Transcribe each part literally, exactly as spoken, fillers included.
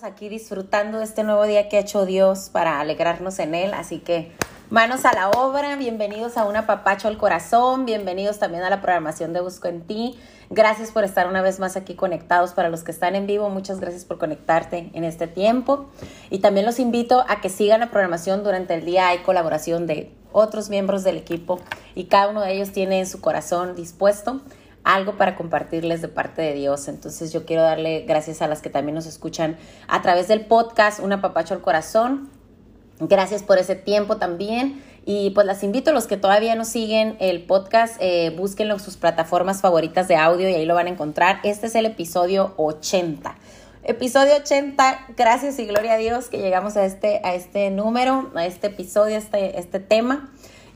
Estamos aquí disfrutando de este nuevo día que ha hecho Dios para alegrarnos en él, así que manos a la obra, bienvenidos a Un Apapacho al Corazón, bienvenidos también a la programación de Busco en Ti. Gracias por estar una vez más aquí conectados. Para los que están en vivo, muchas gracias por conectarte en este tiempo. Y también los invito a que sigan la programación durante el día. Hay colaboración de otros miembros del equipo y cada uno de ellos tiene en su corazón dispuesto algo para compartirles de parte de Dios. Entonces yo quiero darle gracias a las que también nos escuchan a través del podcast Un Apapacho al Corazón. Gracias por ese tiempo también. Y pues las invito a los que todavía no siguen el podcast, eh, búsquenlo en sus plataformas favoritas de audio y ahí lo van a encontrar. Este es el episodio ochenta. Episodio ochenta, gracias y gloria a Dios que llegamos a este, a este número, a este episodio, a este, este tema.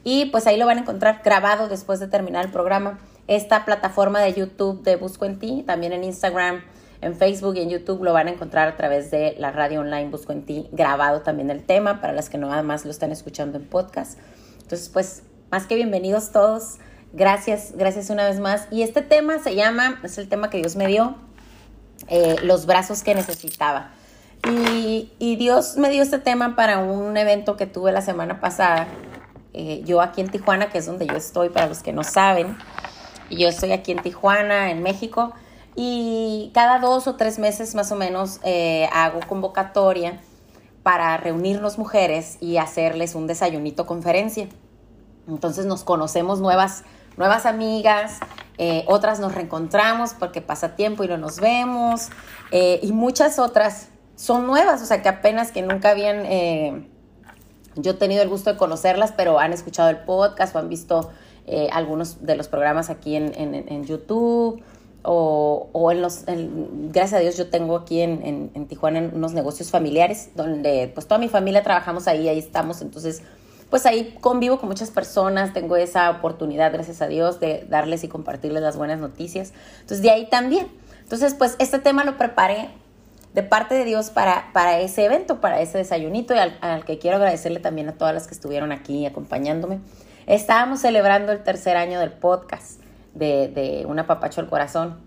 Y pues ahí lo van a encontrar grabado después de terminar el programa. Esta plataforma de YouTube de Busco en Ti, también en Instagram, en Facebook y en YouTube lo van a encontrar a través de la radio online Busco en Ti, grabado también el tema para las que no además lo están escuchando en podcast. Entonces, pues, más que bienvenidos todos. Gracias, gracias una vez más. Y este tema se llama, es el tema que Dios me dio, eh, los brazos que necesitaba. Y, y Dios me dio este tema para un evento que tuve la semana pasada. Eh, yo aquí en Tijuana, que es donde yo estoy, para los que no saben, y yo estoy aquí en Tijuana, en México, y cada dos o tres meses más o menos eh, hago convocatoria para reunirnos mujeres y hacerles un desayunito conferencia. Entonces nos conocemos nuevas, nuevas amigas, eh, otras nos reencontramos porque pasa tiempo y no nos vemos, eh, y muchas otras son nuevas, o sea que apenas que nunca habían... Eh, yo he tenido el gusto de conocerlas, pero han escuchado el podcast o han visto... Eh, algunos de los programas aquí en, en, en YouTube o, o en los, en, gracias a Dios yo tengo aquí en, en, en Tijuana unos negocios familiares donde pues toda mi familia trabajamos ahí, ahí estamos, entonces pues ahí convivo con muchas personas, tengo esa oportunidad gracias a Dios de darles y compartirles las buenas noticias, entonces de ahí también, entonces pues este tema lo preparé de parte de Dios para, para ese evento, para ese desayunito y al, al que quiero agradecerle también a todas las que estuvieron aquí acompañándome. Estábamos celebrando el tercer año del podcast de, de Un Apapacho al Corazón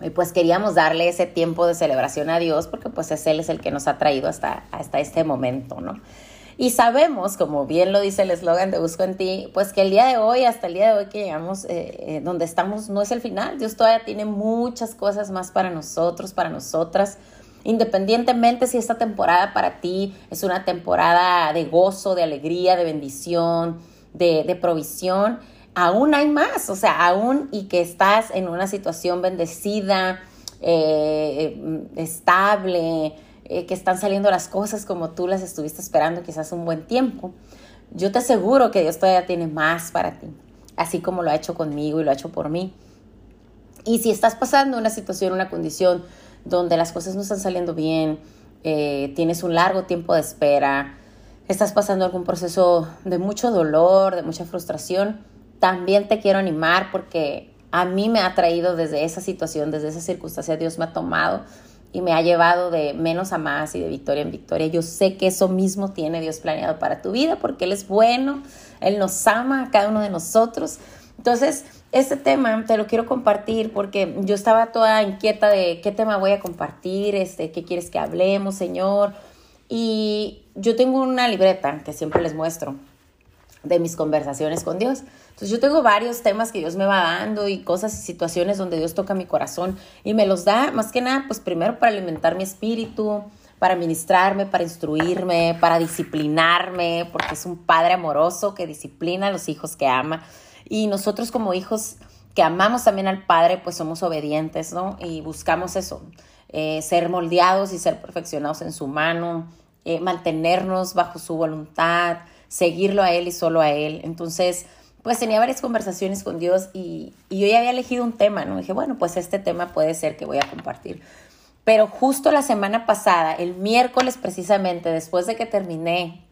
y pues queríamos darle ese tiempo de celebración a Dios porque pues es Él es el que nos ha traído hasta, hasta este momento, ¿no? Y sabemos, como bien lo dice el eslogan de Busco en Ti, pues que el día de hoy, hasta el día de hoy que llegamos, eh, eh, donde estamos no es el final. Dios todavía tiene muchas cosas más para nosotros, para nosotras. Independientemente si esta temporada para ti es una temporada de gozo, de alegría, de bendición, De, de provisión, aún hay más, o sea, aún y que estás en una situación bendecida, eh, estable, eh, que están saliendo las cosas como tú las estuviste esperando quizás un buen tiempo, yo te aseguro que Dios todavía tiene más para ti, así como lo ha hecho conmigo y lo ha hecho por mí. Y si estás pasando una situación, una condición donde las cosas no están saliendo bien, eh, tienes un largo tiempo de espera, estás pasando algún proceso de mucho dolor, de mucha frustración, también te quiero animar porque a mí me ha traído desde esa situación, desde esa circunstancia, Dios me ha tomado y me ha llevado de menos a más y de victoria en victoria. Yo sé que eso mismo tiene Dios planeado para tu vida porque Él es bueno, Él nos ama a cada uno de nosotros. Entonces, este tema te lo quiero compartir porque yo estaba toda inquieta de qué tema voy a compartir, este, qué quieres que hablemos, Señor. Y yo tengo una libreta que siempre les muestro de mis conversaciones con Dios. Entonces yo tengo varios temas que Dios me va dando y cosas y situaciones donde Dios toca mi corazón y me los da más que nada, pues primero para alimentar mi espíritu, para ministrarme, para instruirme, para disciplinarme, porque es un padre amoroso que disciplina a los hijos que ama. Y nosotros como hijos que amamos también al Padre, pues somos obedientes, ¿no? Y buscamos eso, eh, ser moldeados y ser perfeccionados en su mano, Eh, mantenernos bajo su voluntad, seguirlo a Él y solo a Él. Entonces, pues tenía varias conversaciones con Dios y, y yo ya había elegido un tema, ¿no? Dije, bueno, pues este tema puede ser que voy a compartir. Pero justo la semana pasada, el miércoles precisamente, después de que terminé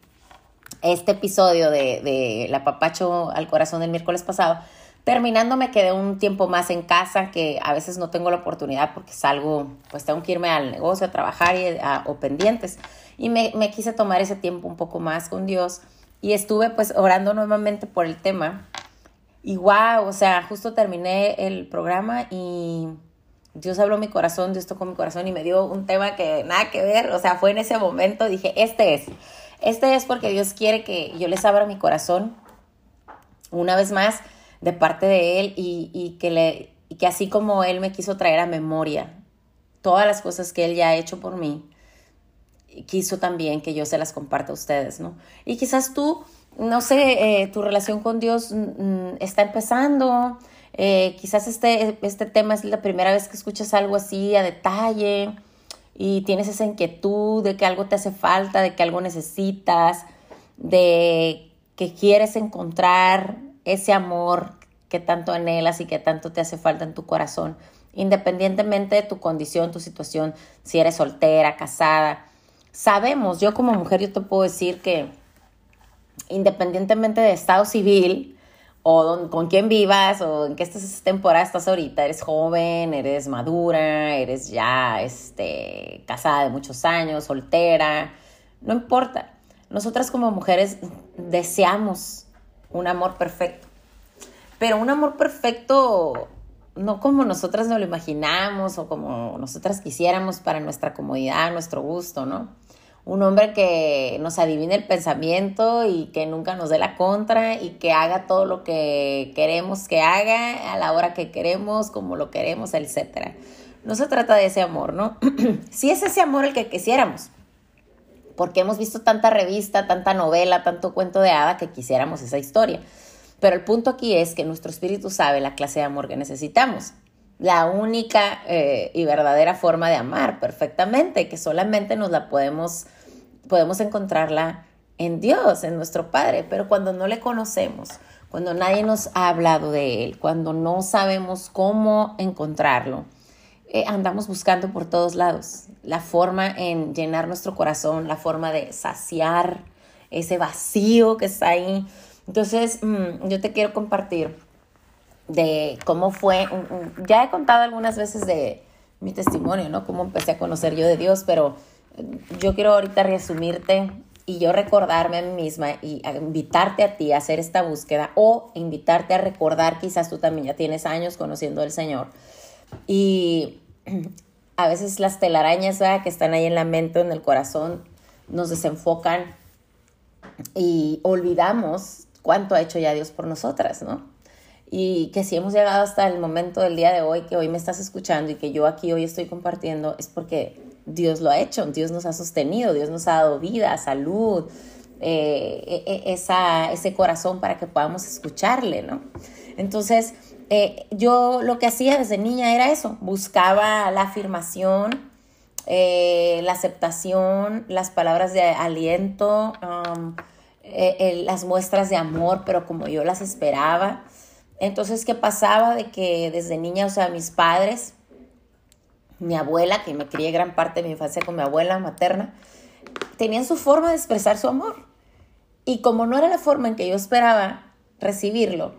este episodio de, de El Apapacho al Corazón del miércoles pasado, terminando me quedé un tiempo más en casa, que a veces no tengo la oportunidad porque salgo, pues tengo que irme al negocio a trabajar y a, o pendientes. Y me, me quise tomar ese tiempo un poco más con Dios y estuve pues orando nuevamente por el tema. Y wow, o sea, justo terminé el programa y, Dios habló mi corazón, Dios tocó mi corazón y me dio un tema que nada que ver. O sea, fue en ese momento, dije, este es. Este es porque Dios quiere que yo les abra mi corazón una vez más de parte de Él y, y, que, le, y que así como Él me quiso traer a memoria todas las cosas que Él ya ha hecho por mí, quiso también que yo se las comparta a ustedes, ¿no? Y quizás tú, no sé, eh, tu relación con Dios mm, está empezando. Eh, quizás este, este tema es la primera vez que escuchas algo así a detalle y tienes esa inquietud de que algo te hace falta, de que algo necesitas, de que quieres encontrar ese amor que tanto anhelas y que tanto te hace falta en tu corazón, independientemente de tu condición, tu situación, si eres soltera, casada. Sabemos, yo como mujer yo te puedo decir que independientemente de estado civil, o don, con quién vivas, o en qué estás, temporada estás ahorita, eres joven, eres madura, eres ya este, casada de muchos años, soltera, no importa. Nosotras como mujeres deseamos un amor perfecto, pero un amor perfecto no como nosotras nos lo imaginamos o como nosotras quisiéramos para nuestra comodidad, nuestro gusto, ¿no? Un hombre que nos adivine el pensamiento y que nunca nos dé la contra y que haga todo lo que queremos que haga, a la hora que queremos, como lo queremos, etcétera. No se trata de ese amor, ¿no? Sí es ese amor el que quisiéramos, porque hemos visto tanta revista, tanta novela, tanto cuento de hada que quisiéramos esa historia. Pero el punto aquí es que nuestro espíritu sabe la clase de amor que necesitamos. La única eh, y verdadera forma de amar perfectamente, que solamente nos la podemos, podemos encontrarla en Dios, en nuestro Padre. Pero cuando no le conocemos, cuando nadie nos ha hablado de Él, cuando no sabemos cómo encontrarlo, eh, andamos buscando por todos lados la forma en llenar nuestro corazón, la forma de saciar ese vacío que está ahí. Entonces, mmm, yo te quiero compartir de cómo fue, ya he contado algunas veces de mi testimonio, ¿no? Cómo empecé a conocer yo de Dios, pero yo quiero ahorita resumirte y yo recordarme a mí misma y invitarte a ti a hacer esta búsqueda o invitarte a recordar, quizás tú también ya tienes años conociendo al Señor y a veces las telarañas, ¿verdad?, que están ahí en la mente o en el corazón nos desenfocan y olvidamos cuánto ha hecho ya Dios por nosotras, ¿no? Y que si hemos llegado hasta el momento del día de hoy, que hoy me estás escuchando y que yo aquí hoy estoy compartiendo, es porque Dios lo ha hecho, Dios nos ha sostenido, Dios nos ha dado vida, salud, eh, esa, ese corazón para que podamos escucharle, ¿no? Entonces, eh, yo lo que hacía desde niña era eso, buscaba la afirmación, eh, la aceptación, las palabras de aliento, um, eh, eh, las muestras de amor, pero como yo las esperaba. Entonces, ¿qué pasaba? De que desde niña, o sea, mis padres, mi abuela, que me crié gran parte de mi infancia con mi abuela materna, tenían su forma de expresar su amor. Y como no era la forma en que yo esperaba recibirlo,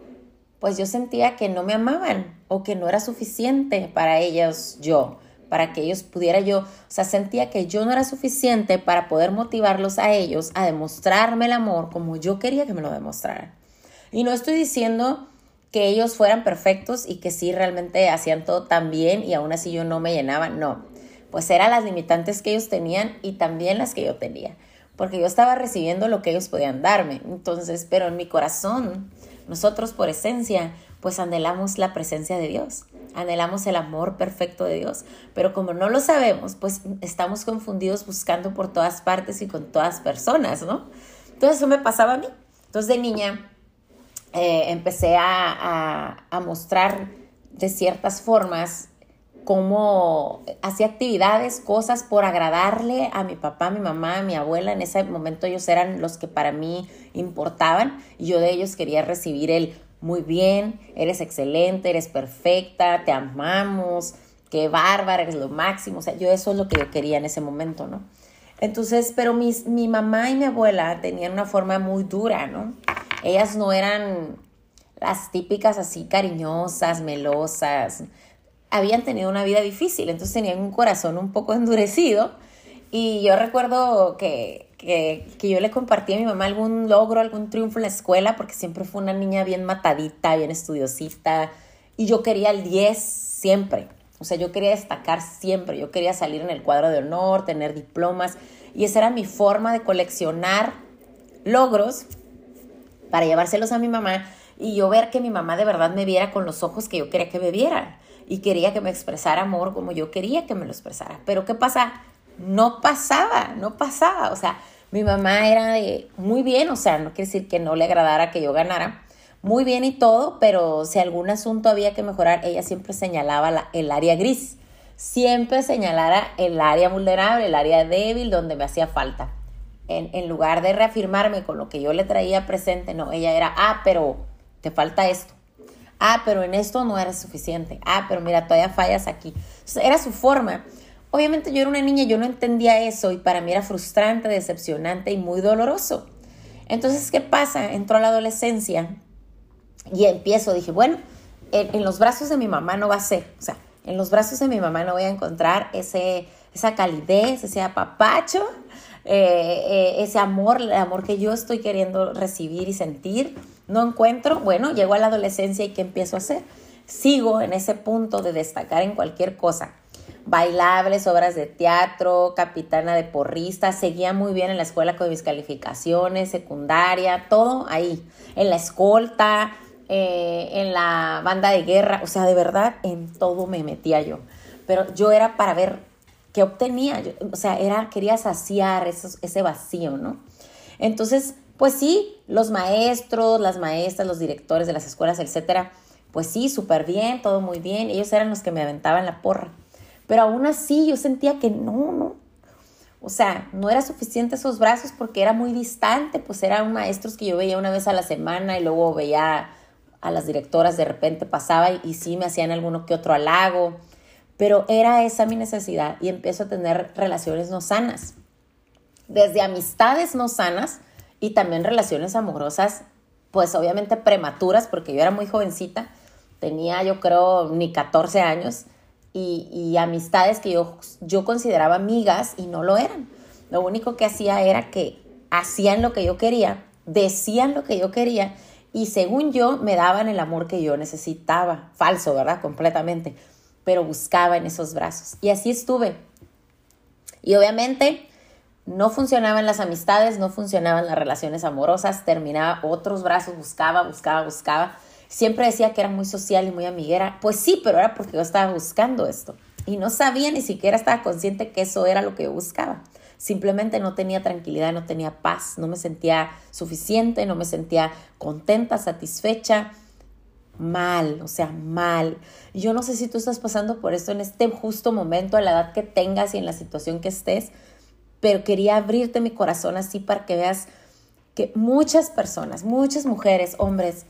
pues yo sentía que no me amaban o que no era suficiente para ellos yo, para que ellos pudiera yo, o sea, sentía que yo no era suficiente para poder motivarlos a ellos a demostrarme el amor como yo quería que me lo demostraran. Y no estoy diciendo que ellos fueran perfectos y que sí realmente hacían todo tan bien y aún así yo no me llenaba, no. Pues eran las limitantes que ellos tenían y también las que yo tenía, porque yo estaba recibiendo lo que ellos podían darme. Entonces, pero en mi corazón, nosotros por esencia, pues anhelamos la presencia de Dios, anhelamos el amor perfecto de Dios, pero como no lo sabemos, pues estamos confundidos buscando por todas partes y con todas personas, ¿no? Entonces eso me pasaba a mí. Entonces de niña, Eh, empecé a, a, a mostrar de ciertas formas cómo hacía actividades, cosas por agradarle a mi papá, a mi mamá, a mi abuela. En ese momento ellos eran los que para mí importaban y yo de ellos quería recibir el muy bien, eres excelente, eres perfecta, te amamos, qué bárbara, eres lo máximo. O sea, yo eso es lo que yo quería en ese momento, ¿no? Entonces, pero mis, mi mamá y mi abuela tenían una forma muy dura, ¿no? Ellas no eran las típicas así cariñosas, melosas. Habían tenido una vida difícil, entonces tenían un corazón un poco endurecido. Y yo recuerdo que, que, que yo le compartí a mi mamá algún logro, algún triunfo en la escuela, porque siempre fue una niña bien matadita, bien estudiosita. Y yo quería el diez siempre. O sea, yo quería destacar siempre, yo quería salir en el cuadro de honor, tener diplomas, y esa era mi forma de coleccionar logros para llevárselos a mi mamá y yo ver que mi mamá de verdad me viera con los ojos que yo quería que me vieran y quería que me expresara amor como yo quería que me lo expresara. Pero ¿qué pasa? No pasaba, no pasaba. O sea, mi mamá era de muy bien, o sea, no quiere decir que no le agradara que yo ganara, muy bien y todo, pero si algún asunto había que mejorar, ella siempre señalaba la, el área gris, siempre señalara el área vulnerable, el área débil donde me hacía falta. En, en lugar de reafirmarme con lo que yo le traía presente, no, ella era, ah, pero te falta esto, ah, pero en esto no eres suficiente, ah, pero mira, todavía fallas aquí. Entonces, era su forma. Obviamente yo era una niña, yo no entendía eso y para mí era frustrante, decepcionante y muy doloroso. Entonces, ¿qué pasa? Entró a la adolescencia y empiezo, dije, bueno, en, en los brazos de mi mamá no va a ser, o sea, en los brazos de mi mamá no voy a encontrar ese, esa calidez, ese apapacho, eh, eh, ese amor, el amor que yo estoy queriendo recibir y sentir, no encuentro. Bueno, llego a la adolescencia y ¿qué empiezo a hacer? Sigo en ese punto de destacar en cualquier cosa. Bailables, obras de teatro, capitana de porrista, seguía muy bien en la escuela con mis calificaciones, secundaria, todo ahí, en la escolta, eh, en la banda de guerra, o sea, de verdad, en todo me metía yo, pero yo era para ver qué obtenía, yo, o sea, era, quería saciar esos, ese vacío, ¿no? Entonces, pues sí, los maestros, las maestras, los directores de las escuelas, etcétera, pues sí, súper bien, todo muy bien, ellos eran los que me aventaban la porra. Pero aún así yo sentía que no, no. O sea, no era suficiente esos brazos porque era muy distante. Pues eran maestros que yo veía una vez a la semana y luego veía a las directoras, de repente pasaba y, y sí me hacían alguno que otro halago. Pero era esa mi necesidad y empiezo a tener relaciones no sanas. Desde amistades no sanas y también relaciones amorosas, pues obviamente prematuras porque yo era muy jovencita. Tenía yo creo ni catorce años. Y, y amistades que yo, yo consideraba amigas y no lo eran. Lo único que hacía era que hacían lo que yo quería, decían lo que yo quería y según yo me daban el amor que yo necesitaba. Falso, ¿verdad? Completamente. Pero buscaba en esos brazos. Y así estuve. Y obviamente no funcionaban las amistades, no funcionaban las relaciones amorosas, terminaba otros brazos, buscaba, buscaba, buscaba. Siempre decía que era muy social y muy amiguera. Pues sí, pero era porque yo estaba buscando esto. Y no sabía, ni siquiera estaba consciente que eso era lo que yo buscaba. Simplemente no tenía tranquilidad, no tenía paz. No me sentía suficiente, no me sentía contenta, satisfecha. Mal, o sea, mal. Yo no sé si tú estás pasando por esto en este justo momento, a la edad que tengas y en la situación que estés. Pero quería abrirte mi corazón así para que veas que muchas personas, muchas mujeres, hombres,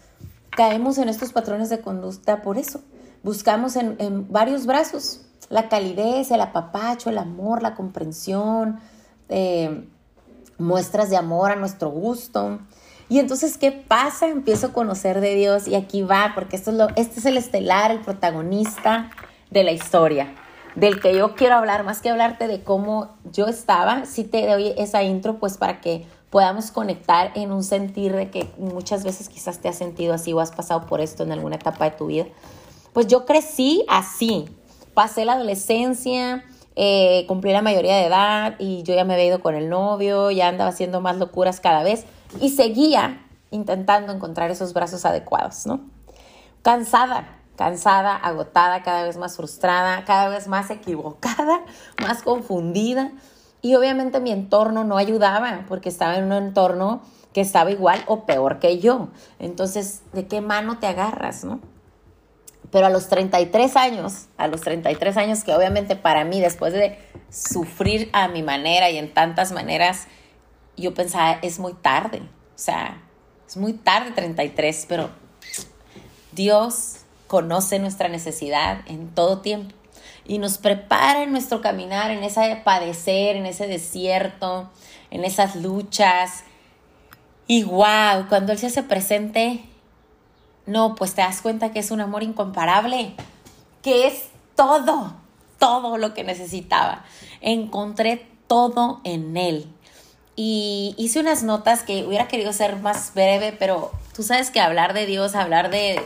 caemos en estos patrones de conducta por eso. Buscamos en, en varios brazos la calidez, el apapacho, el amor, la comprensión, eh, muestras de amor a nuestro gusto. Y entonces, ¿qué pasa? Empiezo a conocer de Dios y aquí va, porque esto es lo, este es el estelar, el protagonista de la historia, del que yo quiero hablar, más que hablarte de cómo yo estaba. Sí te doy esa intro pues para que podamos conectar en un sentir de que muchas veces quizás te has sentido así o has pasado por esto en alguna etapa de tu vida. Pues yo crecí así, pasé la adolescencia, eh, cumplí la mayoría de edad y yo ya me había ido con el novio, ya andaba haciendo más locuras cada vez y seguía intentando encontrar esos brazos adecuados, ¿no? Cansada, cansada, agotada, cada vez más frustrada, cada vez más equivocada, más confundida. Y obviamente mi entorno no ayudaba porque estaba en un entorno que estaba igual o peor que yo. Entonces, ¿de qué mano te agarras, no? Pero a los treinta y tres años, a los treinta y tres años que obviamente para mí, después de sufrir a mi manera y en tantas maneras, yo pensaba, es muy tarde. O sea, es muy tarde treinta y tres, pero Dios conoce nuestra necesidad en todo tiempo. Y nos prepara en nuestro caminar, en ese padecer, en ese desierto, en esas luchas. Y wow, cuando Él se hace presente, no, pues te das cuenta que es un amor incomparable, que es todo, todo lo que necesitaba. Encontré todo en Él. Y hice unas notas que hubiera querido ser más breve, pero tú sabes que hablar de Dios, hablar de...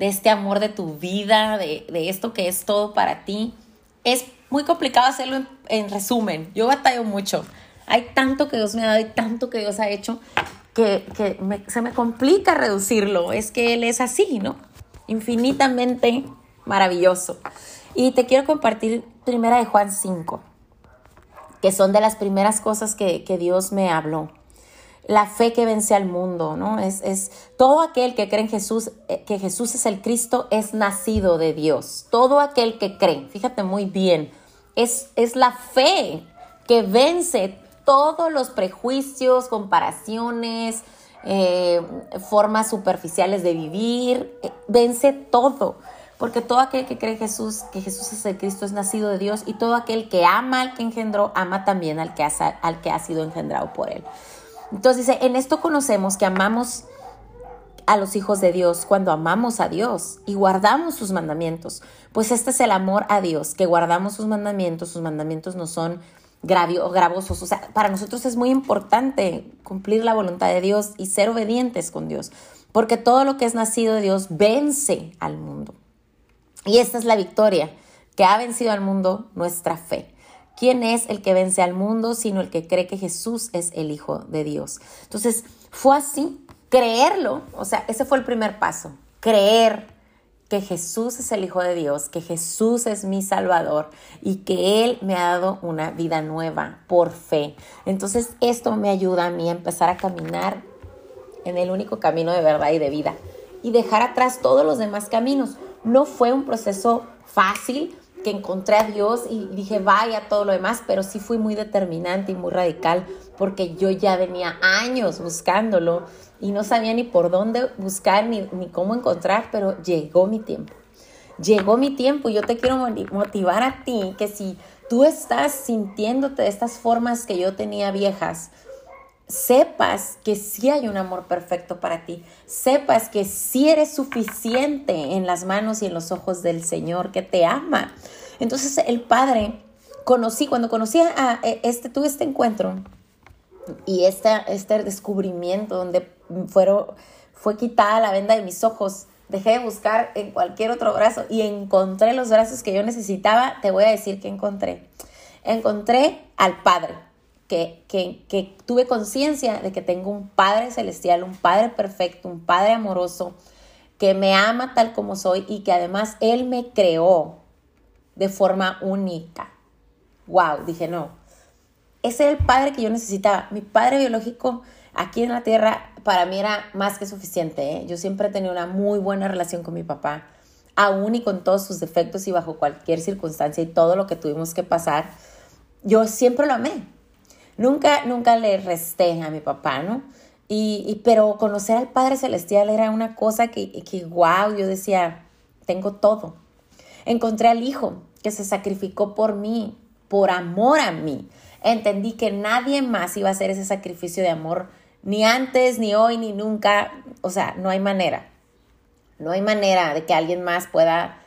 de este amor de tu vida, de, de esto que es todo para ti. Es muy complicado hacerlo en, en resumen. Yo batallo mucho. Hay tanto que Dios me ha dado y tanto que Dios ha hecho que, que me, se me complica reducirlo. Es que Él es así, ¿no? Infinitamente maravilloso. Y te quiero compartir Primera de Juan cinco, que son de las primeras cosas que, que Dios me habló. La fe que vence al mundo, ¿no? Es, es todo aquel que cree en Jesús, que Jesús es el Cristo, es nacido de Dios. Todo aquel que cree, fíjate muy bien, es, es la fe que vence todos los prejuicios, comparaciones, eh, formas superficiales de vivir, eh, vence todo. Porque todo aquel que cree en Jesús, que Jesús es el Cristo, es nacido de Dios, y todo aquel que ama al que engendró, ama también al que ha, al que ha sido engendrado por él. Entonces dice, en esto conocemos que amamos a los hijos de Dios cuando amamos a Dios y guardamos sus mandamientos. Pues este es el amor a Dios, que guardamos sus mandamientos. Sus mandamientos no son gravosos. O sea, para nosotros es muy importante cumplir la voluntad de Dios y ser obedientes con Dios. Porque todo lo que es nacido de Dios vence al mundo. Y esta es la victoria que ha vencido al mundo, nuestra fe. ¿Quién es el que vence al mundo sino el que cree que Jesús es el Hijo de Dios? Entonces, fue así, creerlo, o sea, ese fue el primer paso, creer que Jesús es el Hijo de Dios, que Jesús es mi Salvador y que Él me ha dado una vida nueva por fe. Entonces, esto me ayuda a mí a empezar a caminar en el único camino de verdad y de vida y dejar atrás todos los demás caminos. No fue un proceso fácil, que encontré a Dios y dije vaya todo lo demás, pero sí fui muy determinante y muy radical porque yo ya venía años buscándolo y no sabía ni por dónde buscar ni, ni cómo encontrar, pero llegó mi tiempo. Llegó mi tiempo y yo te quiero motivar a ti que si tú estás sintiéndote de estas formas que yo tenía viejas, sepas que sí hay un amor perfecto para ti. Sepas que sí eres suficiente en las manos y en los ojos del Señor que te ama. Entonces el Padre, conocí, cuando conocí a este, tuve este encuentro y esta, este descubrimiento donde fueron, fue quitada la venda de mis ojos. Dejé de buscar en cualquier otro brazo y encontré los brazos que yo necesitaba. Te voy a decir que encontré. Encontré al Padre. Que, que, que tuve conciencia de que tengo un Padre celestial, un Padre perfecto, un Padre amoroso, que me ama tal como soy y que además Él me creó de forma única. ¡Wow! Dije, no. Ese era el Padre que yo necesitaba. Mi Padre biológico aquí en la tierra para mí era más que suficiente, ¿eh? Yo siempre he tenido una muy buena relación con mi papá, aún y con todos sus defectos y bajo cualquier circunstancia y todo lo que tuvimos que pasar. Yo siempre lo amé. Nunca, nunca le resté a mi papá, ¿no? Y, y, pero conocer al Padre Celestial era una cosa que, que, wow, yo decía, tengo todo. Encontré al Hijo que se sacrificó por mí, por amor a mí. Entendí que nadie más iba a hacer ese sacrificio de amor, ni antes, ni hoy, ni nunca. O sea, no hay manera. No hay manera de que alguien más pueda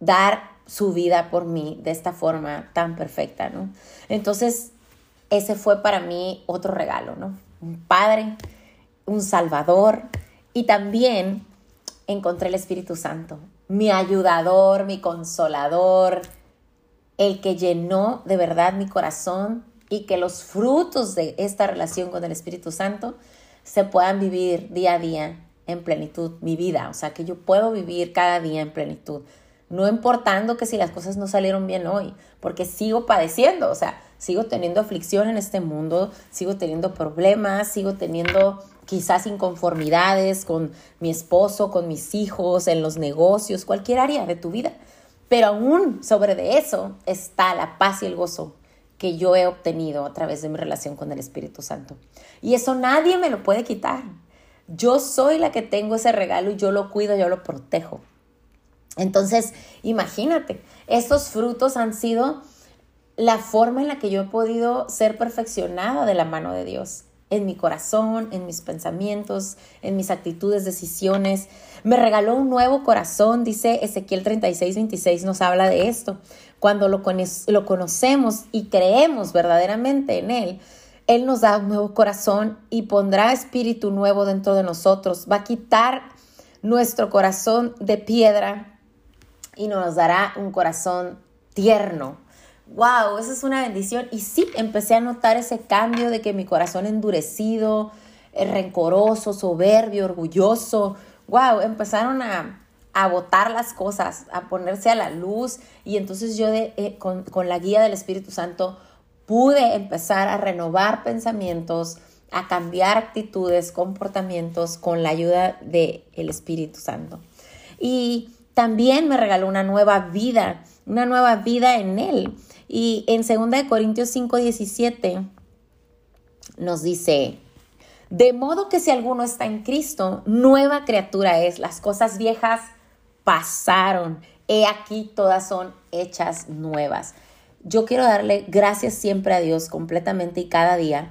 dar su vida por mí de esta forma tan perfecta, ¿no? Entonces, ese fue para mí otro regalo, ¿no? Un Padre, un Salvador y también encontré el Espíritu Santo, mi ayudador, mi consolador, el que llenó de verdad mi corazón y que los frutos de esta relación con el Espíritu Santo se puedan vivir día a día en plenitud, mi vida. O sea, que yo puedo vivir cada día en plenitud, no importando que si las cosas no salieron bien hoy, porque sigo padeciendo, o sea, sigo teniendo aflicción en este mundo, sigo teniendo problemas, sigo teniendo quizás inconformidades con mi esposo, con mis hijos, en los negocios, cualquier área de tu vida. Pero aún sobre de eso está la paz y el gozo que yo he obtenido a través de mi relación con el Espíritu Santo. Y eso nadie me lo puede quitar. Yo soy la que tengo ese regalo y yo lo cuido, yo lo protejo. Entonces, imagínate, estos frutos han sido la forma en la que yo he podido ser perfeccionada de la mano de Dios, en mi corazón, en mis pensamientos, en mis actitudes, decisiones. Me regaló un nuevo corazón, dice Ezequiel treinta y seis, veintiséis, nos habla de esto. Cuando lo, cono- lo conocemos y creemos verdaderamente en Él, Él nos da un nuevo corazón y pondrá espíritu nuevo dentro de nosotros. Va a quitar nuestro corazón de piedra y nos dará un corazón tierno. ¡Wow! Esa es una bendición. Y sí, empecé a notar ese cambio de que mi corazón endurecido, rencoroso, soberbio, orgulloso. ¡Wow! Empezaron a, a botar las cosas, a ponerse a la luz. Y entonces yo de, eh, con, con la guía del Espíritu Santo pude empezar a renovar pensamientos, a cambiar actitudes, comportamientos con la ayuda del Espíritu Santo. Y también me regaló una nueva vida, una nueva vida en Él. Y en segunda de Corintios cinco diecisiete nos dice, de modo que si alguno está en Cristo, nueva criatura es. Las cosas viejas pasaron. He aquí todas son hechas nuevas. Yo quiero darle gracias siempre a Dios completamente y cada día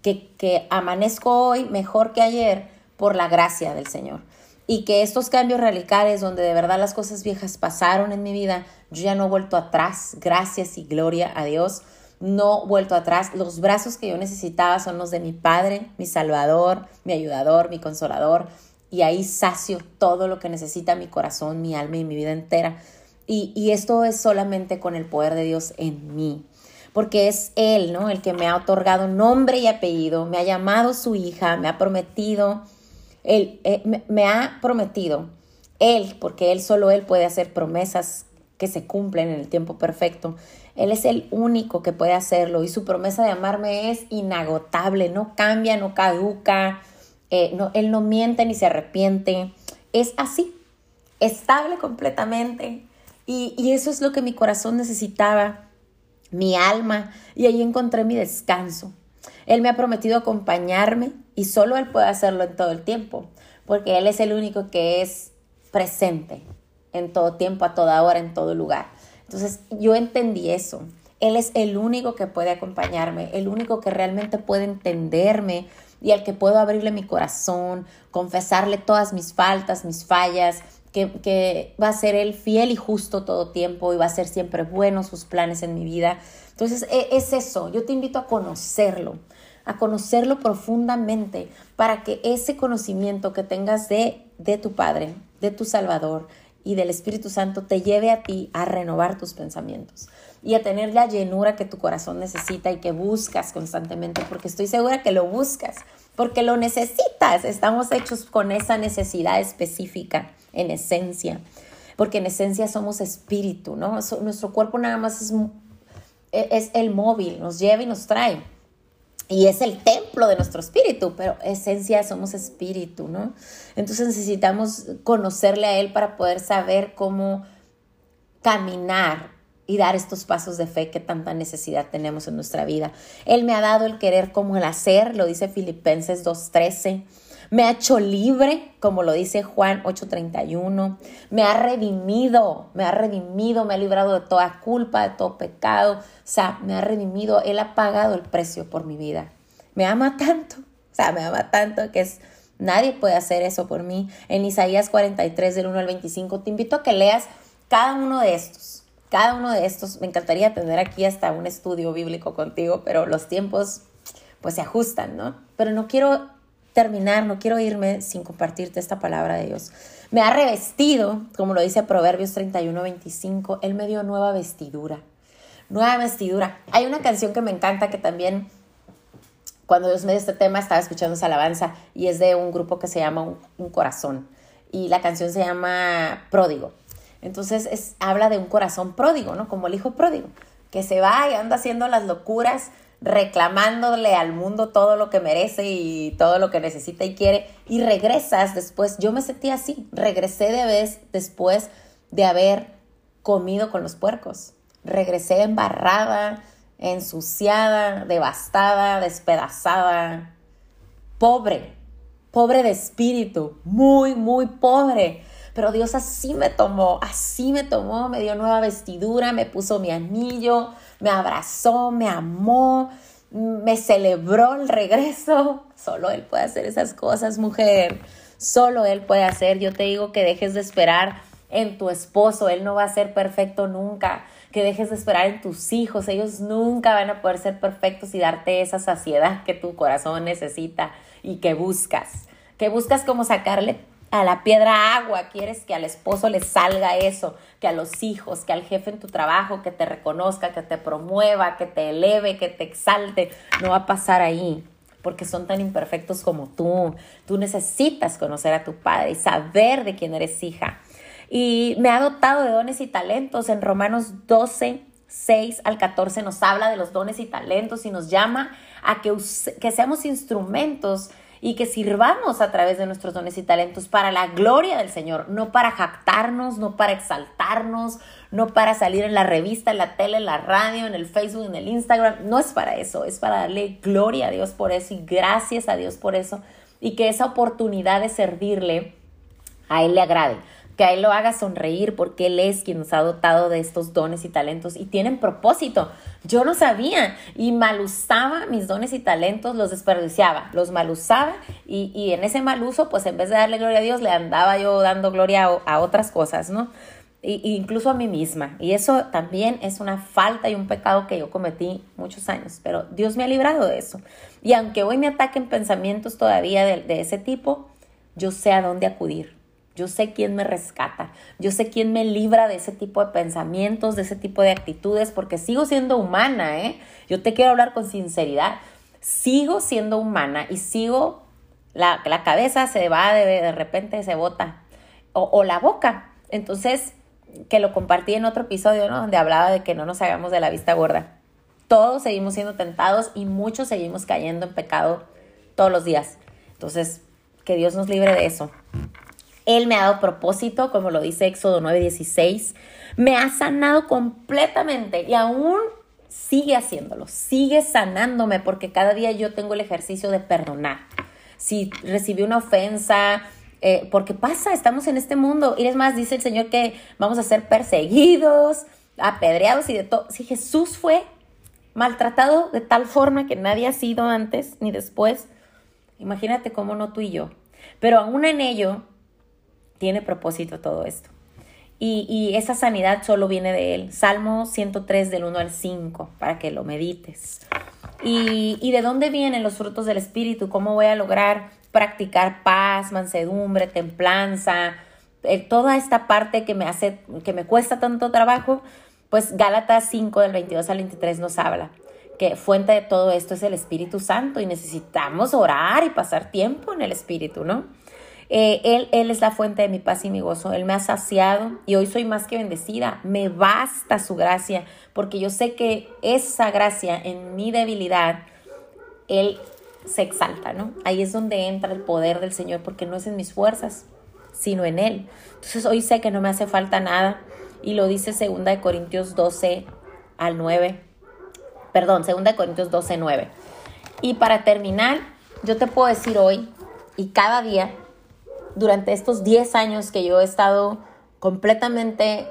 que, que amanezco hoy mejor que ayer por la gracia del Señor. Y que estos cambios radicales donde de verdad las cosas viejas pasaron en mi vida, yo ya no he vuelto atrás, gracias y gloria a Dios, no he vuelto atrás. Los brazos que yo necesitaba son los de mi Padre, mi Salvador, mi Ayudador, mi Consolador, y ahí sacio todo lo que necesita mi corazón, mi alma y mi vida entera. Y, y esto es solamente con el poder de Dios en mí, porque es Él, ¿no?, el que me ha otorgado nombre y apellido, me ha llamado su hija, me ha prometido... Él eh, me, me ha prometido, Él, porque Él, solo Él puede hacer promesas que se cumplen en el tiempo perfecto. Él es el único que puede hacerlo y su promesa de amarme es inagotable, no cambia, no caduca, eh, no, Él no miente ni se arrepiente. Es así, estable completamente y, y eso es lo que mi corazón necesitaba, mi alma, y ahí encontré mi descanso. Él me ha prometido acompañarme y solo Él puede hacerlo en todo el tiempo, porque Él es el único que es presente en todo tiempo, a toda hora, en todo lugar. Entonces yo entendí eso. Él es el único que puede acompañarme, el único que realmente puede entenderme y al que puedo abrirle mi corazón, confesarle todas mis faltas, mis fallas, que, que va a ser Él fiel y justo todo tiempo y va a ser siempre bueno sus planes en mi vida. Entonces es eso, yo te invito a conocerlo, a conocerlo profundamente para que ese conocimiento que tengas de, de tu Padre, de tu Salvador y del Espíritu Santo te lleve a ti a renovar tus pensamientos y a tener la llenura que tu corazón necesita y que buscas constantemente, porque estoy segura que lo buscas, porque lo necesitas. Estamos hechos con esa necesidad específica en esencia, porque en esencia somos espíritu, ¿no? Nuestro cuerpo nada más es, es el móvil, nos lleva y nos trae. Y es el templo de nuestro espíritu, pero esencia somos espíritu, ¿no? Entonces necesitamos conocerle a Él para poder saber cómo caminar y dar estos pasos de fe que tanta necesidad tenemos en nuestra vida. Él me ha dado el querer como el hacer, lo dice Filipenses dos trece. Me ha hecho libre, como lo dice Juan ocho treinta y uno. Me ha redimido, me ha redimido, me ha librado de toda culpa, de todo pecado. O sea, me ha redimido, Él ha pagado el precio por mi vida. Me ama tanto, o sea, me ama tanto que es, nadie puede hacer eso por mí. En Isaías cuarenta y tres, del uno al veinticinco, te invito a que leas cada uno de estos. Cada uno de estos, me encantaría tener aquí hasta un estudio bíblico contigo, pero los tiempos pues se ajustan, ¿no? Pero no quiero... terminar, no quiero irme sin compartirte esta palabra de Dios. Me ha revestido, como lo dice Proverbios treinta y uno veinticinco, Él me dio nueva vestidura, nueva vestidura. Hay una canción que me encanta que también, cuando Dios me dio este tema, estaba escuchando esa alabanza y es de un grupo que se llama Un, un Corazón y la canción se llama Pródigo. Entonces es, habla de un corazón pródigo, ¿no? Como el hijo pródigo, que se va y anda haciendo las locuras, reclamándole al mundo todo lo que merece y todo lo que necesita y quiere, y regresas después. Yo me sentí así, regresé de vez después de haber comido con los puercos, regresé embarrada, ensuciada, devastada, despedazada, pobre, pobre de espíritu, muy, muy pobre. Pero Dios así me tomó, así me tomó, me dio nueva vestidura, me puso mi anillo, me abrazó, me amó, me celebró el regreso. Solo Él puede hacer esas cosas, mujer. Solo Él puede hacer. Yo te digo que dejes de esperar en tu esposo. Él no va a ser perfecto nunca. Que dejes de esperar en tus hijos. Ellos nunca van a poder ser perfectos y darte esa saciedad que tu corazón necesita y que buscas. Que buscas como sacarle a la piedra agua, quieres que al esposo le salga eso, que a los hijos, que al jefe en tu trabajo, que te reconozca, que te promueva, que te eleve, que te exalte. No va a pasar ahí, porque son tan imperfectos como tú. Tú necesitas conocer a tu padre y saber de quién eres hija. Y me ha dotado de dones y talentos. En Romanos doce, seis al catorce nos habla de los dones y talentos y nos llama a que, que seamos instrumentos y que sirvamos a través de nuestros dones y talentos para la gloria del Señor, no para jactarnos, no para exaltarnos, no para salir en la revista, en la tele, en la radio, en el Facebook, en el Instagram. No es para eso, es para darle gloria a Dios por eso y gracias a Dios por eso, y que esa oportunidad de servirle a Él le agrade, que a Él lo haga sonreír, porque Él es quien nos ha dotado de estos dones y talentos y tienen propósito. Yo no sabía y mal usaba mis dones y talentos, los desperdiciaba, los mal usaba y, y en ese mal uso, pues en vez de darle gloria a Dios, le andaba yo dando gloria a, a otras cosas, ¿no? E, e incluso a mí misma. Y eso también es una falta y un pecado que yo cometí muchos años, pero Dios me ha librado de eso. Y aunque hoy me ataquen pensamientos todavía de, de ese tipo, yo sé a dónde acudir. Yo sé quién me rescata, yo sé quién me libra de ese tipo de pensamientos, de ese tipo de actitudes, porque sigo siendo humana, ¿eh? Yo te quiero hablar con sinceridad. Sigo siendo humana y sigo, la, la cabeza se va, de, de repente se bota, o, o la boca. Entonces, que lo compartí en otro episodio, ¿no? Donde hablaba de que no nos hagamos de la vista gorda. Todos seguimos siendo tentados y muchos seguimos cayendo en pecado todos los días. Entonces, que Dios nos libre de eso. Él me ha dado propósito, como lo dice Éxodo nueve dieciséis. Me ha sanado completamente y aún sigue haciéndolo, sigue sanándome, porque cada día yo tengo el ejercicio de perdonar. Si recibí una ofensa, eh, porque pasa, estamos en este mundo. Y es más, dice el Señor que vamos a ser perseguidos, apedreados y de todo. Si Jesús fue maltratado de tal forma que nadie ha sido antes ni después, imagínate cómo no tú y yo. Pero aún en ello tiene propósito todo esto. Y, y esa sanidad solo viene de Él. Salmo ciento tres del uno al cinco, para que lo medites. Y, y de dónde vienen los frutos del Espíritu, cómo voy a lograr practicar paz, mansedumbre, templanza, eh, toda esta parte que me hace, que me cuesta tanto trabajo, pues Gálatas cinco del veintidós al veintitrés nos habla que fuente de todo esto es el Espíritu Santo y necesitamos orar y pasar tiempo en el Espíritu, ¿no? Eh, él, él es la fuente de mi paz y mi gozo. Él me ha saciado y hoy soy más que bendecida. Me basta su gracia, porque yo sé que esa gracia en mi debilidad, Él se exalta, ¿no? Ahí es donde entra el poder del Señor, porque no es en mis fuerzas, sino en Él. Entonces hoy sé que no me hace falta nada y lo dice segunda de Corintios doce al nueve. Perdón, segunda de Corintios doce, nueve. Y para terminar, yo te puedo decir hoy y cada día, durante estos diez años que yo he estado completamente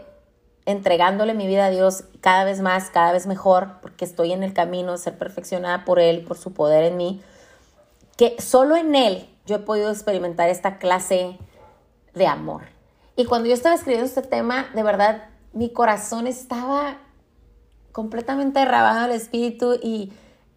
entregándole mi vida a Dios, cada vez más, cada vez mejor, porque estoy en el camino de ser perfeccionada por Él, por su poder en mí, que solo en Él yo he podido experimentar esta clase de amor. Y cuando yo estaba escribiendo este tema, de verdad, mi corazón estaba completamente derramado del Espíritu y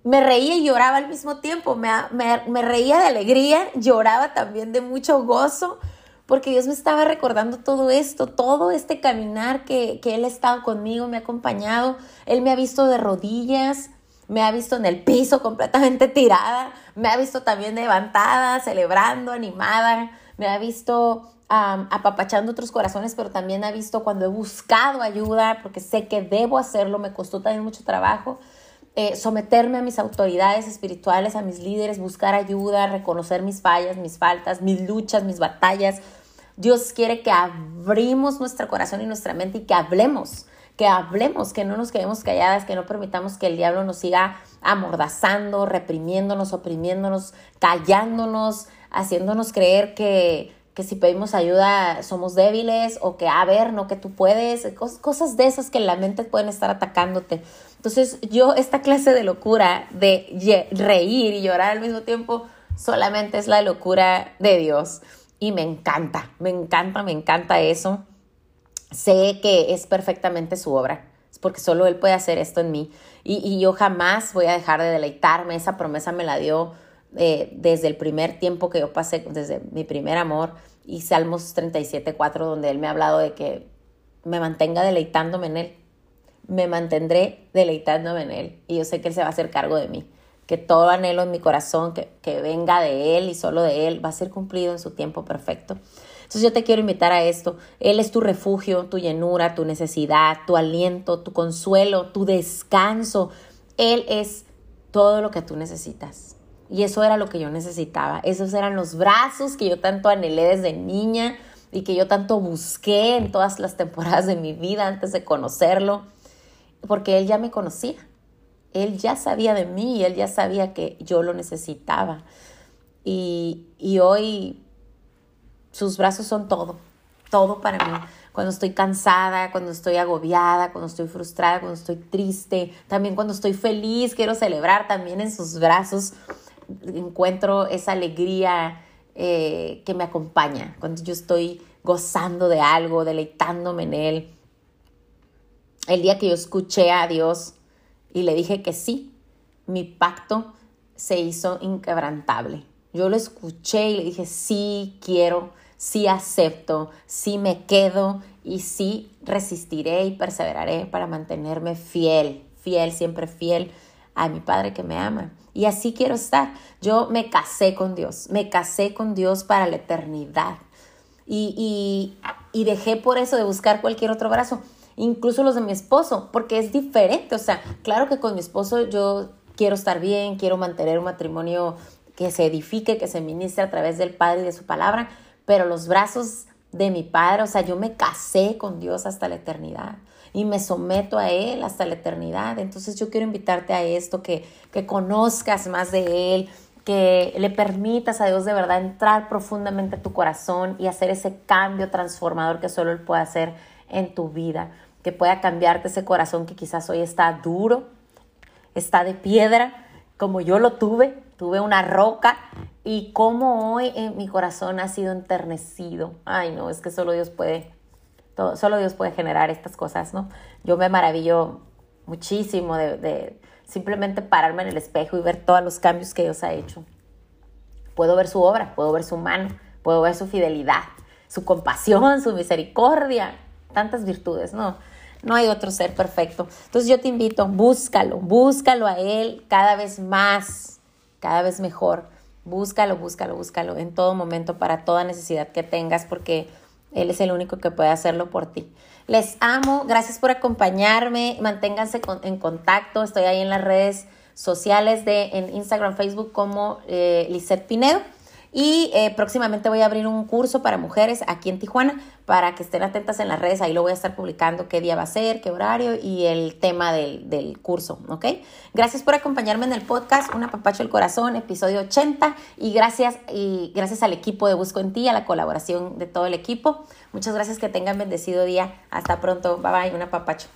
me reía y lloraba al mismo tiempo, me, me, me reía de alegría, lloraba también de mucho gozo, porque Dios me estaba recordando todo esto, todo este caminar que, que Él ha estado conmigo, me ha acompañado. Él me ha visto de rodillas, me ha visto en el piso completamente tirada, me ha visto también levantada, celebrando, animada, me ha visto Um, apapachando otros corazones, pero también ha visto cuando he buscado ayuda, porque sé que debo hacerlo, me costó también mucho trabajo. Eh, someterme a mis autoridades espirituales, a mis líderes, buscar ayuda, reconocer mis fallas, mis faltas, mis luchas, mis batallas. Dios quiere que abrimos nuestro corazón y nuestra mente y que hablemos, que hablemos, que no nos quedemos calladas, que no permitamos que el diablo nos siga amordazando, reprimiéndonos, oprimiéndonos, callándonos, haciéndonos creer que, que si pedimos ayuda somos débiles o que, a ver, no, que tú puedes, cos, cosas de esas que en la mente pueden estar atacándote. Entonces yo esta clase de locura de reír y llorar al mismo tiempo solamente es la locura de Dios y me encanta, me encanta, me encanta eso. Sé que es perfectamente su obra, es porque solo Él puede hacer esto en mí y, y yo jamás voy a dejar de deleitarme. Esa promesa me la dio eh, desde el primer tiempo que yo pasé, desde mi primer amor y Salmos treinta y siete, cuatro, donde Él me ha hablado de que me mantenga deleitándome en Él. Me mantendré deleitándome en Él. Y yo sé que Él se va a hacer cargo de mí. Que todo anhelo en mi corazón, que, que venga de Él y solo de Él, va a ser cumplido en su tiempo perfecto. Entonces yo te quiero invitar a esto. Él es tu refugio, tu llenura, tu necesidad, tu aliento, tu consuelo, tu descanso. Él es todo lo que tú necesitas. Y eso era lo que yo necesitaba. Esos eran los brazos que yo tanto anhelé desde niña y que yo tanto busqué en todas las temporadas de mi vida antes de conocerlo. Porque Él ya me conocía. Él ya sabía de mí y Él ya sabía que yo lo necesitaba. Y, y hoy sus brazos son todo, todo para mí. Cuando estoy cansada, cuando estoy agobiada, cuando estoy frustrada, cuando estoy triste, también cuando estoy feliz, quiero celebrar, también en sus brazos encuentro esa alegría eh, que me acompaña. Cuando yo estoy gozando de algo, deleitándome en Él. El día que yo escuché a Dios y le dije que sí, mi pacto se hizo inquebrantable. Yo lo escuché y le dije, sí quiero, sí acepto, sí me quedo y sí resistiré y perseveraré para mantenerme fiel, fiel, siempre fiel a mi Padre que me ama. Y así quiero estar. Yo me casé con Dios, me casé con Dios para la eternidad y, y, y dejé por eso de buscar cualquier otro brazo. Incluso los de mi esposo, porque es diferente. O sea, claro que con mi esposo yo quiero estar bien, quiero mantener un matrimonio que se edifique, que se ministre a través del Padre y de su palabra, pero los brazos de mi Padre, o sea, yo me casé con Dios hasta la eternidad y me someto a Él hasta la eternidad. Entonces yo quiero invitarte a esto, que, que conozcas más de Él, que le permitas a Dios de verdad entrar profundamente a tu corazón y hacer ese cambio transformador que solo Él puede hacer en tu vida, que pueda cambiarte ese corazón que quizás hoy está duro, está de piedra, como yo lo tuve, tuve una roca, y como hoy en mi corazón ha sido enternecido. Ay, no, es que solo Dios puede, todo, solo Dios puede generar estas cosas, ¿no? Yo me maravillo muchísimo de, de simplemente pararme en el espejo y ver todos los cambios que Dios ha hecho. Puedo ver su obra, puedo ver su mano, puedo ver su fidelidad, su compasión, su misericordia, tantas virtudes, ¿no? No hay otro ser perfecto. Entonces yo te invito, búscalo, búscalo a Él cada vez más, cada vez mejor. Búscalo, búscalo, búscalo en todo momento para toda necesidad que tengas, porque Él es el único que puede hacerlo por ti. Les amo, gracias por acompañarme, manténganse con, en contacto. Estoy ahí en las redes sociales, de, en Instagram, Facebook, como eh, Lizeth Pinedo. Y eh, próximamente voy a abrir un curso para mujeres aquí en Tijuana, para que estén atentas en las redes. Ahí lo voy a estar publicando qué día va a ser, qué horario y el tema del, del curso, ¿ok? Gracias por acompañarme en el podcast Un Apapacho al Corazón, episodio ochenta. Y gracias, y gracias al equipo de Busco en Ti, a la colaboración de todo el equipo. Muchas gracias, que tengan bendecido día. Hasta pronto. Bye, bye. Un apapacho.